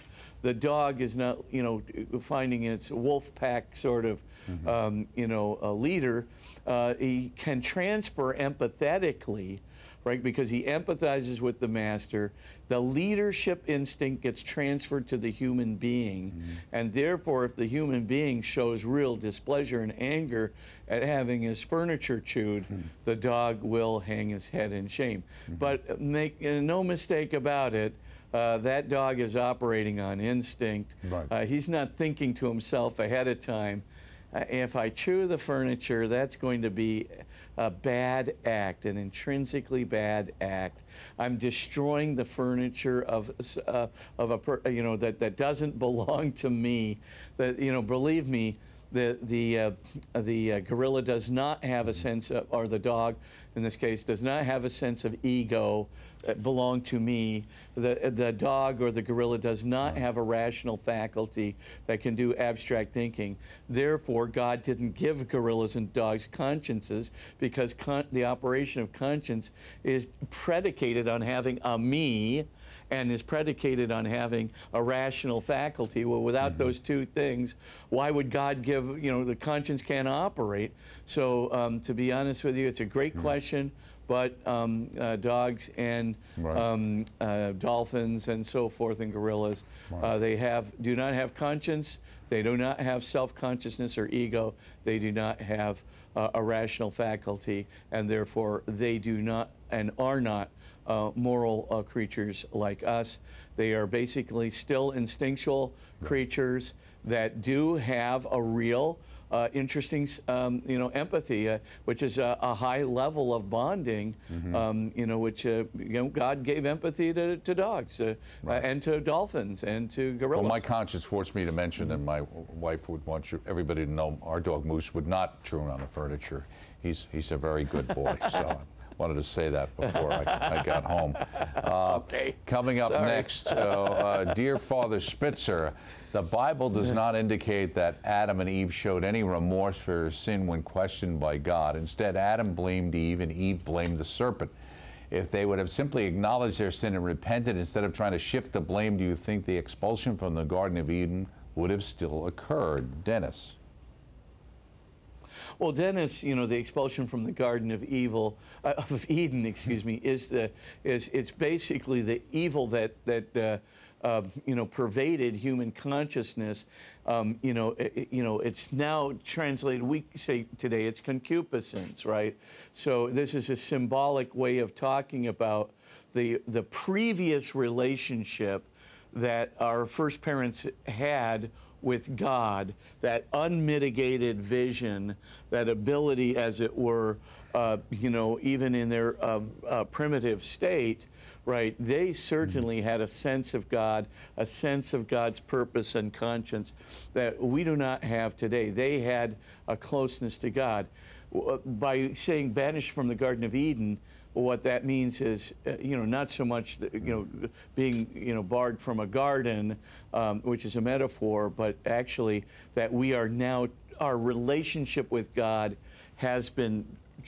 the dog is not, you know, finding its wolf pack sort of, mm-hmm. um, you know, a leader. Uh, he can transfer empathetically, right, because he empathizes with the master. The leadership instinct gets transferred to the human being, mm-hmm. and therefore, if the human being shows real displeasure and anger at having his furniture chewed, mm-hmm. the dog will hang his head in shame. Mm-hmm. But make uh, no mistake about it, uh, that dog is operating on instinct. Right. Uh, he's not thinking to himself ahead of time, if I chew the furniture, that's going to be a bad act, an intrinsically bad act. I'm destroying the furniture of uh, of a per, you know, that that doesn't belong to me. That, you know, believe me, the the uh, the uh, gorilla does not have a sense of, or the dog in this case does not have a sense of ego. Belong to me. The the dog or the gorilla does not have a rational faculty that can do abstract thinking. Therefore, God didn't give gorillas and dogs consciences because con the operation of conscience is predicated on having a me and is predicated on having a rational faculty. Well, without mm-hmm. those two things, why would God give, you know, the conscience can't operate? So um, to be honest with you, it's a great mm-hmm. question. but um, uh, dogs and right. um, uh, dolphins and so forth, and gorillas. Wow. Uh, they have do not have conscience. They do not have self-consciousness or ego. They do not have uh, a rational faculty, and therefore they do not and are not uh, moral uh, creatures like us. They are basically still instinctual creatures that do have a real, uh, interesting, um, you know, empathy, uh, which is a, a high level of bonding, mm-hmm. um, you know, which, uh, you know, God gave empathy to, to dogs uh, right. uh, and to dolphins and to gorillas. Well, my conscience forced me to mention, and my wife would want you, everybody to know, our dog Moose would not turn on the furniture. He's, he's a very good boy, so. Wanted to say that before I, I got home. Uh, okay. Coming up Sorry. next, uh, uh, dear Father Spitzer, the Bible does not indicate that Adam and Eve showed any remorse for sin when questioned by God. Instead, Adam blamed Eve and Eve blamed the serpent. If they would have simply acknowledged their sin and repented instead of trying to shift the blame, do you think the expulsion from the Garden of Eden would have still occurred? Dennis. Well, Dennis, you know, the expulsion from the Garden of Evil, uh, of Eden, excuse me, is the is it's basically the evil that that uh, uh, you know pervaded human consciousness. Um, you know, it, you know, it's now translated. We say today it's concupiscence, right? So this is a symbolic way of talking about the the previous relationship that our first parents had with God, that unmitigated vision, that ability, as it were, uh, you know, even in their uh, uh, primitive state, right, they certainly had a sense of God, a sense of God's purpose and conscience that we do not have today. They had a closeness to God. By saying banished from the Garden of Eden, what that means is, uh, you know, not so much, the, you know, being, you know, barred from a garden, um, which is a metaphor, but actually that we are now, our relationship with God has been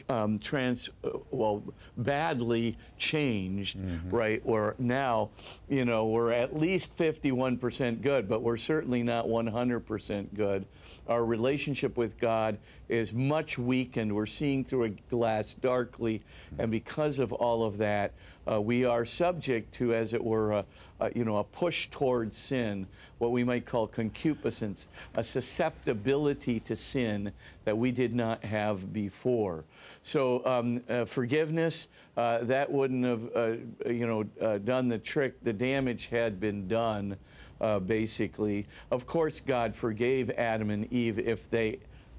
um, trans, uh, well, badly changed, mm-hmm. right? Or now, you know, we're at least fifty-one percent good, but we're certainly not one hundred percent good. Our relationship with God is much weakened. We're seeing through a glass darkly, and because of all of that, uh, we are subject to, as it were, a, a, you know, a push toward sin, what we might call concupiscence, a susceptibility to sin that we did not have before. So um, uh, forgiveness, uh, that wouldn't have, uh, you know, uh, done the trick. The damage had been done. Uh, basically, of course, God forgave Adam and Eve if they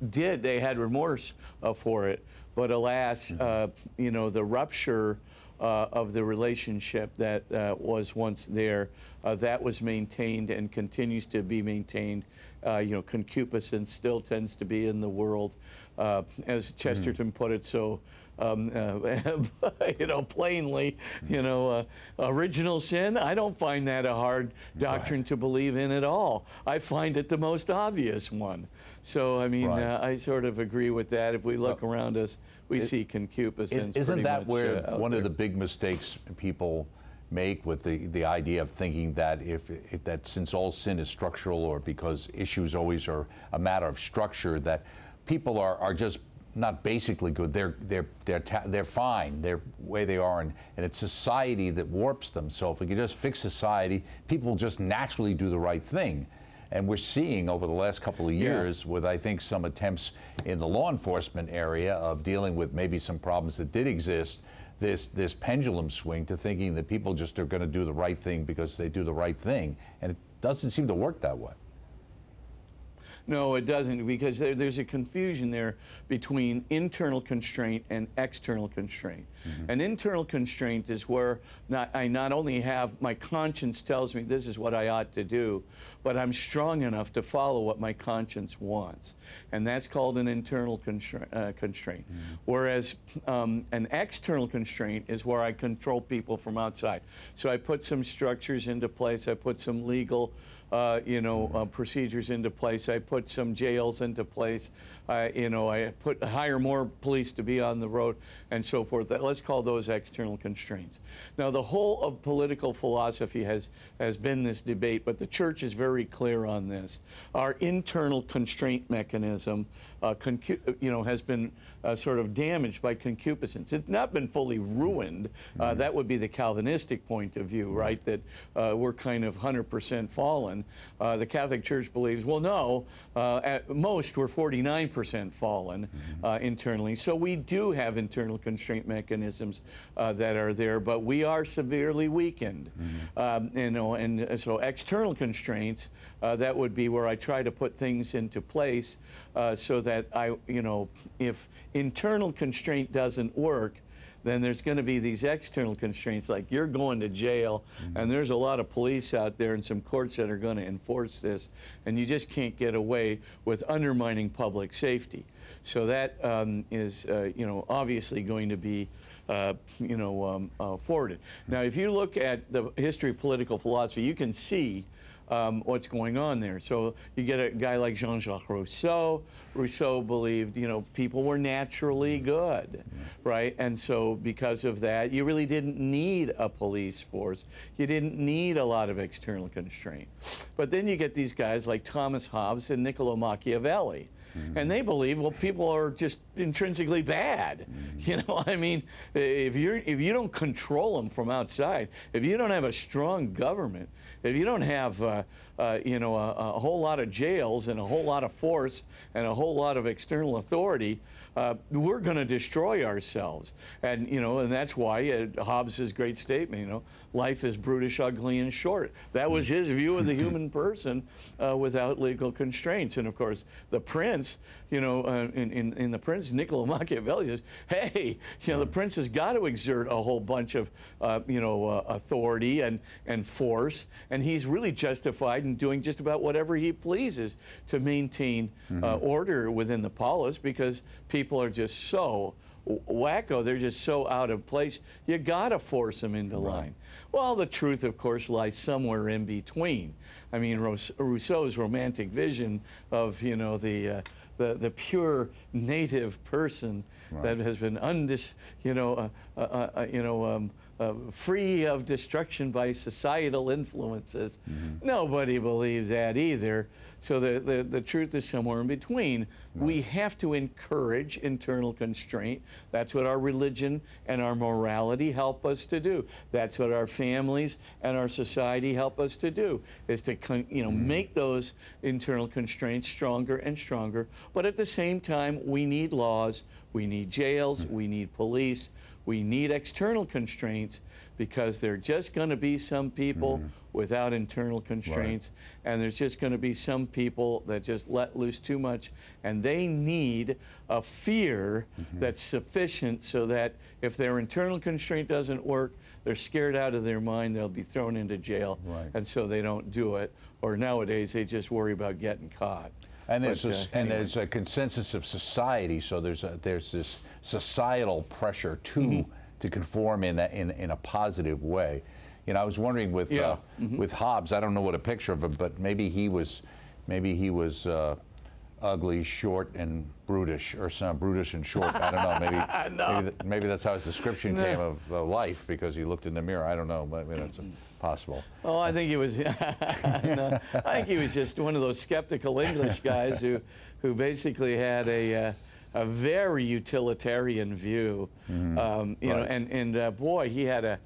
did. They had remorse uh, for it. But alas, uh, you know, the rupture uh, of the relationship that uh, was once there, uh, that was maintained and continues to be maintained. Uh, you know, concupiscence still tends to be in the world. Uh, as Chesterton mm. put it so, um, uh, you know, plainly, you know, uh, original sin, I don't find that a hard doctrine right. to believe in at all. I find it the most obvious one. So, I mean, right. uh, I sort of agree with that. If we look well, around us, we it, see concupiscence. Is, isn't that much, where uh, one there. of the big mistakes people make with the, the idea of thinking that if, if that since all sin is structural, or because issues always are a matter of structure, that people are, are just not basically good. They're they're they're ta they're fine. They're the way they are, and, and it's society that warps them. So if we could just fix society, people just naturally do the right thing. And we're seeing over the last couple of years yeah. with, I think, some attempts in the law enforcement area of dealing with maybe some problems that did exist, this this pendulum swing to thinking that people just are going to do the right thing because they do the right thing, and it doesn't seem to work that way. No, it doesn't, because there, there's a confusion there between internal constraint and external constraint. Mm-hmm. An internal constraint is where not, I not only have my conscience tells me this is what I ought to do, but I'm strong enough to follow what my conscience wants. And that's called an internal constra uh, constraint. Mm-hmm. Whereas um, an external constraint is where I control people from outside. So I put some structures into place, I put some legal uh, you know, uh, procedures into place. I put some jails into place. I, you know, I put hire more police to be on the road and so forth. Let's call those external constraints. Now, the whole of political philosophy has, has been this debate, but the church is very clear on this. Our internal constraint mechanism, uh, concu you know, has been uh, sort of damaged by concupiscence. It's not been fully ruined. Uh, that would be the Calvinistic point of view, right? That uh, we're kind of one hundred percent fallen. Uh, the Catholic Church believes, well, no, uh, at most we're forty-nine percent. Fallen uh, internally. So we do have internal constraint mechanisms uh, that are there, but we are severely weakened. Mm-hmm. um, you know, and so external constraints, uh, that would be where I try to put things into place uh, so that I, you know, if internal constraint doesn't work, then there's going to be these external constraints, like you're going to jail, mm-hmm. and there's a lot of police out there and some courts that are going to enforce this, and you just can't get away with undermining public safety. So that um, is, uh, you know, obviously going to be, uh, you know, um, uh, forwarded. Now, if you look at the history of political philosophy, you can see Um, what's going on there. So you get a guy like Jean-Jacques Rousseau. Rousseau believed, you know, people were naturally good, right? And so because of that, you really didn't need a police force. You didn't need a lot of external constraint. But then you get these guys like Thomas Hobbes and Niccolò Machiavelli. And they believe, well, people are just intrinsically bad. You know, I mean, if you're if you don't control them from outside, if you don't have a strong government, if you don't have uh, uh, you know a, a whole lot of jails and a whole lot of force and a whole lot of external authority, uh, we're going to destroy ourselves. And you know, and that's why uh, Hobbes's great statement, you know, life is brutish, ugly, and short. That was his view of the human person uh, without legal constraints. And of course, the Prince. You know, uh, in, in, in The Prince, Niccolò Machiavelli says, hey, you know, the prince has got to exert a whole bunch of, uh, you know, uh, authority and, and force, and he's really justified in doing just about whatever he pleases to maintain mm-hmm. uh, order within the polis, because people are just so wacko, they're just so out of place, you gotta force them into right. line. Well, the truth, of course, lies somewhere in between. I mean, Rousseau's romantic vision of, you know, the uh, the, the pure native person right. that has been undis, you know, uh, uh, uh, you know, um, uh, free of destruction by societal influences. Mm-hmm. Nobody believes that either. So the, the, the truth is somewhere in between. Right. We have to encourage internal constraint. That's what our religion and our morality help us to do. That's what our families and our society help us to do, is to con you know, mm-hmm. make those internal constraints stronger and stronger. But at the same time, we need laws, we need jails, mm-hmm. we need police, we need external constraints, because there are just going to be some people mm-hmm. without internal constraints, right. and there's just going to be some people that just let loose too much, and they need a fear mm-hmm. that's sufficient so that if their internal constraint doesn't work, they're scared out of their mind, they'll be thrown into jail, right. and so they don't do it. Or nowadays, they just worry about getting caught. And there's, but, a, uh, and anyway. there's a consensus of society, so there's a, there's this societal pressure to mm-hmm. to conform in that in in a positive way. You know, I was wondering with yeah. uh, mm-hmm. with Hobbes, I don't know what a picture of him, but maybe he was maybe he was uh, ugly, short, and brutish, or some brutish and short. I don't know. Maybe no. maybe, that, maybe that's how his description no. came of uh, life, because he looked in the mirror. I don't know, but I mean, that's possible. Oh, I think he was. no, I think he was just one of those skeptical English guys who, who basically had a. Uh, a very utilitarian view, mm, um, you right. know, and, and uh, boy, he had a,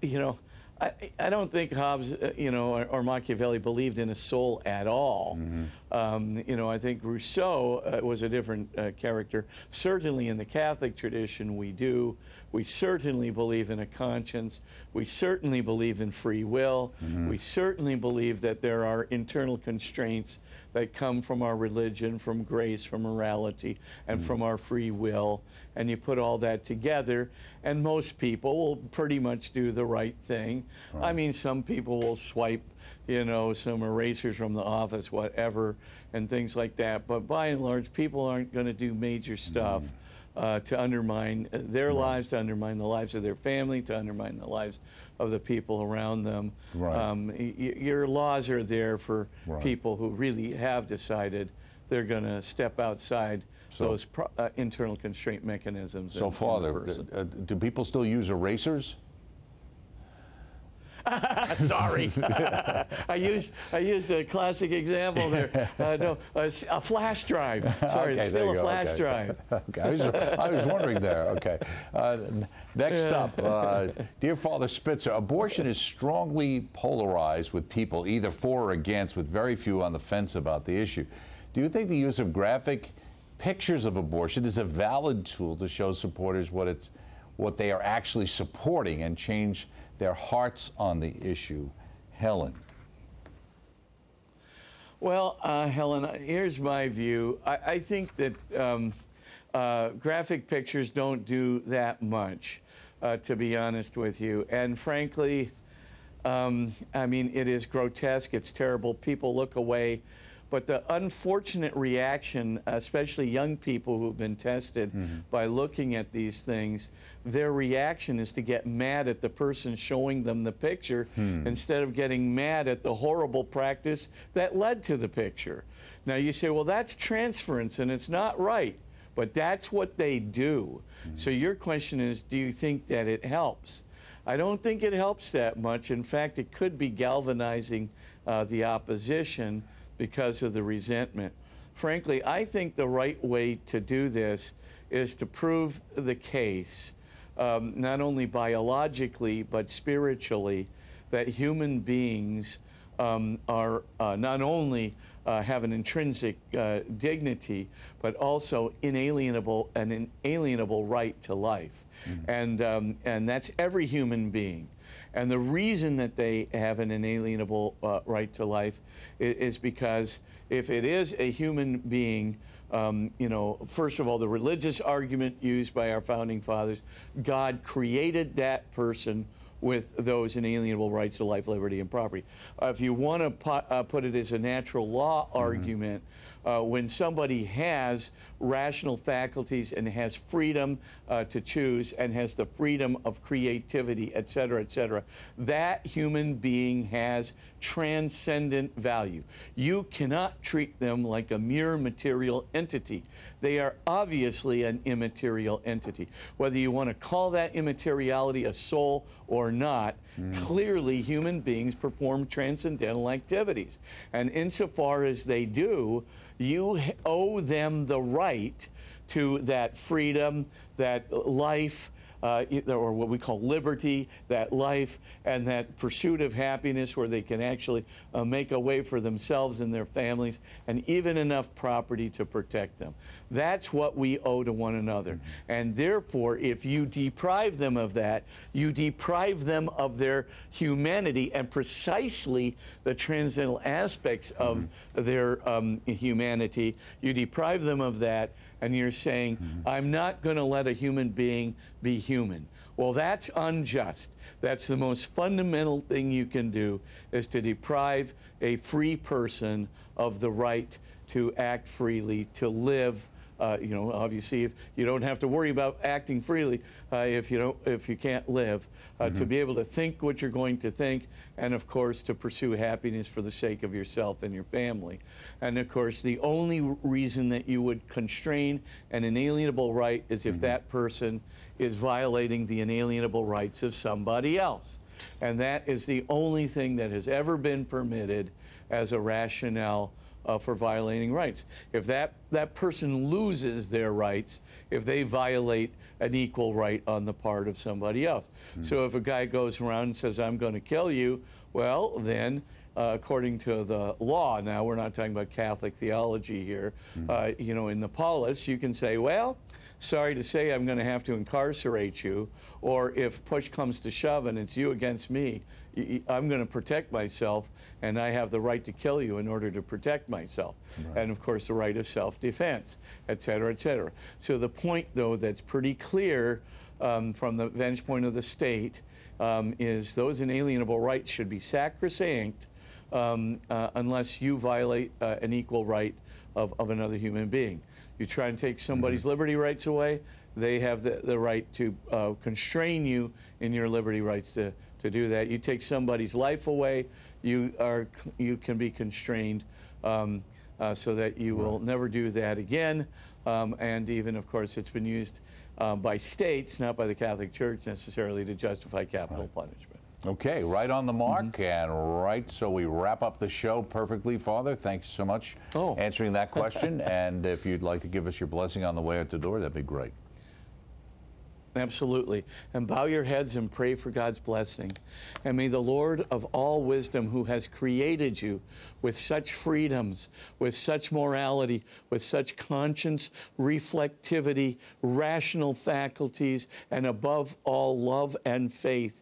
you know, I, I don't think Hobbes, uh, you know, or, or Machiavelli believed in a soul at all. Mm-hmm. um, you know, I think Rousseau uh, was a different uh, character. Certainly in the Catholic tradition we do. We certainly believe in a conscience. We certainly believe in free will. Mm-hmm. We certainly believe that there are internal constraints that come from our religion, from grace, from morality, and mm-hmm. from our free will. And you put all that together, and most people will pretty much do the right thing. Right. I mean, some people will swipe, you know, some erasers from the office, whatever, and things like that. But by and large, people aren't going to do major stuff mm-hmm. uh, to undermine their right. lives, to undermine the lives of their family, to undermine the lives of the people around them. Right. Um, y your laws are there for right. people who really have decided they're going to step outside so, those pro uh, internal constraint mechanisms. So, in, Father, in uh, do people still use erasers? Sorry, I used I used a classic example there. Uh, no, a, a flash drive. Sorry, okay, it's still a flash okay. drive. Okay, I was, I was wondering there. Okay, uh, next up, uh, dear Father Spitzer, abortion is strongly polarized with people either for or against, with very few on the fence about the issue. Do you think the use of graphic pictures of abortion is a valid tool to show supporters what it's what they are actually supporting and change their hearts on the issue? Helen. Well, uh, Helen, here's my view. I, I think that um, uh, graphic pictures don't do that much, uh, to be honest with you. And frankly, um, I mean, it is grotesque, it's terrible, people look away. But the unfortunate reaction, especially young people who've been tested mm-hmm. by looking at these things, their reaction is to get mad at the person showing them the picture hmm. instead of getting mad at the horrible practice that led to the picture. Now you say, well, that's transference and it's not right, but that's what they do. Hmm. So your question is, do you think that it helps? I don't think it helps that much. In fact, it could be galvanizing uh, the opposition because of the resentment. Frankly, I think the right way to do this is to prove the case, um, not only biologically but spiritually, that human beings um, are uh, not only uh, have an intrinsic uh, dignity, but also inalienable an inalienable right to life, mm-hmm. and um, and that's every human being. And the reason that they have an inalienable uh, right to life is, is because if it is a human being, um, you know, first of all, the religious argument used by our founding fathers, God created that person with those inalienable rights to life, liberty, and property. Uh, if you want to put, uh, put it as a natural law mm-hmm. argument, uh, when somebody has rational faculties and has freedom uh, to choose and has the freedom of creativity, et cetera, et cetera, that human being has transcendent value. You cannot treat them like a mere material entity. They are obviously an immaterial entity. Whether you want to call that immateriality a soul or not, mm. clearly human beings perform transcendental activities. And insofar as they do, you owe them the right to that freedom, that life, uh, or what we call liberty, that life, and that pursuit of happiness where they can actually uh, make a way for themselves and their families, and even enough property to protect them. That's what we owe to one another. And therefore, if you deprive them of that, you deprive them of their humanity and precisely the transcendental aspects of mm-hmm. their um, humanity. You deprive them of that, and you're saying, mm-hmm. I'm not going to let a human being be human. Well, that's unjust. That's the most fundamental thing you can do, is to deprive a free person of the right to act freely, to live. Uh, you know, obviously, if you don't have to worry about acting freely uh, if you don't, if you can't live, uh, mm-hmm. to be able to think what you're going to think, and of course to pursue happiness for the sake of yourself and your family. And of course, the only reason that you would constrain an inalienable right is if mm-hmm. that person is violating the inalienable rights of somebody else, and that is the only thing that has ever been permitted as a rationale Uh, for violating rights. If that, that person loses their rights, if they violate an equal right on the part of somebody else. Mm-hmm. So if a guy goes around and says, I'm going to kill you, well, then, uh, according to the law, now we're not talking about Catholic theology here, mm-hmm. uh, you know, in the polis, you can say, well, sorry to say I'm going to have to incarcerate you, or if push comes to shove and it's you against me, I'm going to protect myself, and I have the right to kill you in order to protect myself. Right. And, of course, the right of self-defense, et cetera, et cetera. So the point, though, that's pretty clear um, from the vantage point of the state um, is those inalienable rights should be sacrosanct um, uh, unless you violate uh, an equal right of, of another human being. You try and take somebody's mm-hmm. liberty rights away, they have the, the right to uh, constrain you in your liberty rights to to do that. You take somebody's life away, you are you can be constrained um, uh, so that you will never do that again. Um, and even, of course, it's been used uh, by states, not by the Catholic Church necessarily, to justify capital punishment. Okay, right on the mark, mm-hmm. and right, so we wrap up the show perfectly, Father. Thanks so much for oh. answering that question, and if you'd like to give us your blessing on the way out the door, that'd be great. Absolutely. And bow your heads and pray for God's blessing. And may the Lord of all wisdom, who has created you with such freedoms, with such morality, with such conscience, reflectivity, rational faculties, and above all love and faith,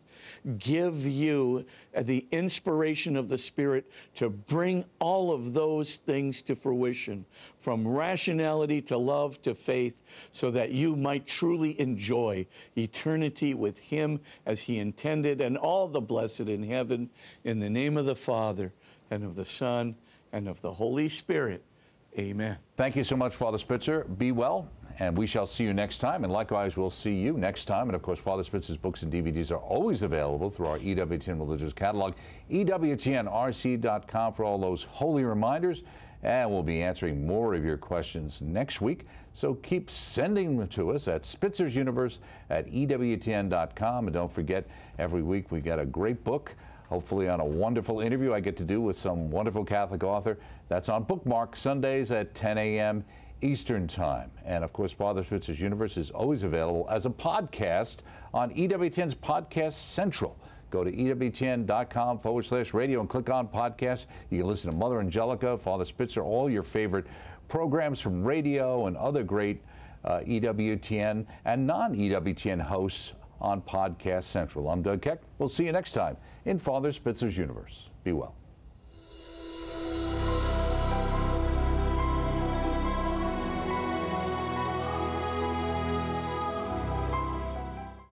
give you the inspiration of the Spirit to bring all of those things to fruition, from rationality to love to faith, so that you might truly enjoy eternity with Him as He intended, and all the blessed in heaven. In the name of the Father, and of the Son, and of the Holy Spirit. Amen. Thank you so much, Father Spitzer. Be well, and we shall see you next time. And likewise, we'll see you next time. And of course, Father Spitzer's books and D V Ds are always available through our E W T N Religious Catalog, E W T N R C dot com, for all those holy reminders. And we'll be answering more of your questions next week. So keep sending them to us at Spitzer's Universe at E W T N dot com. And don't forget, every week we got a great book, hopefully on a wonderful interview I get to do with some wonderful Catholic author. That's on Bookmark Sundays at ten a m Eastern Time. And of course, Father Spitzer's Universe is always available as a podcast on E W T N's Podcast Central. Go to E W T N dot com forward slash radio and click on podcast. You can listen to Mother Angelica, Father Spitzer, all your favorite programs from radio and other great uh, E W T N and non-E W T N hosts on Podcast Central. I'm Doug Keck. We'll see you next time in Father Spitzer's Universe. Be well.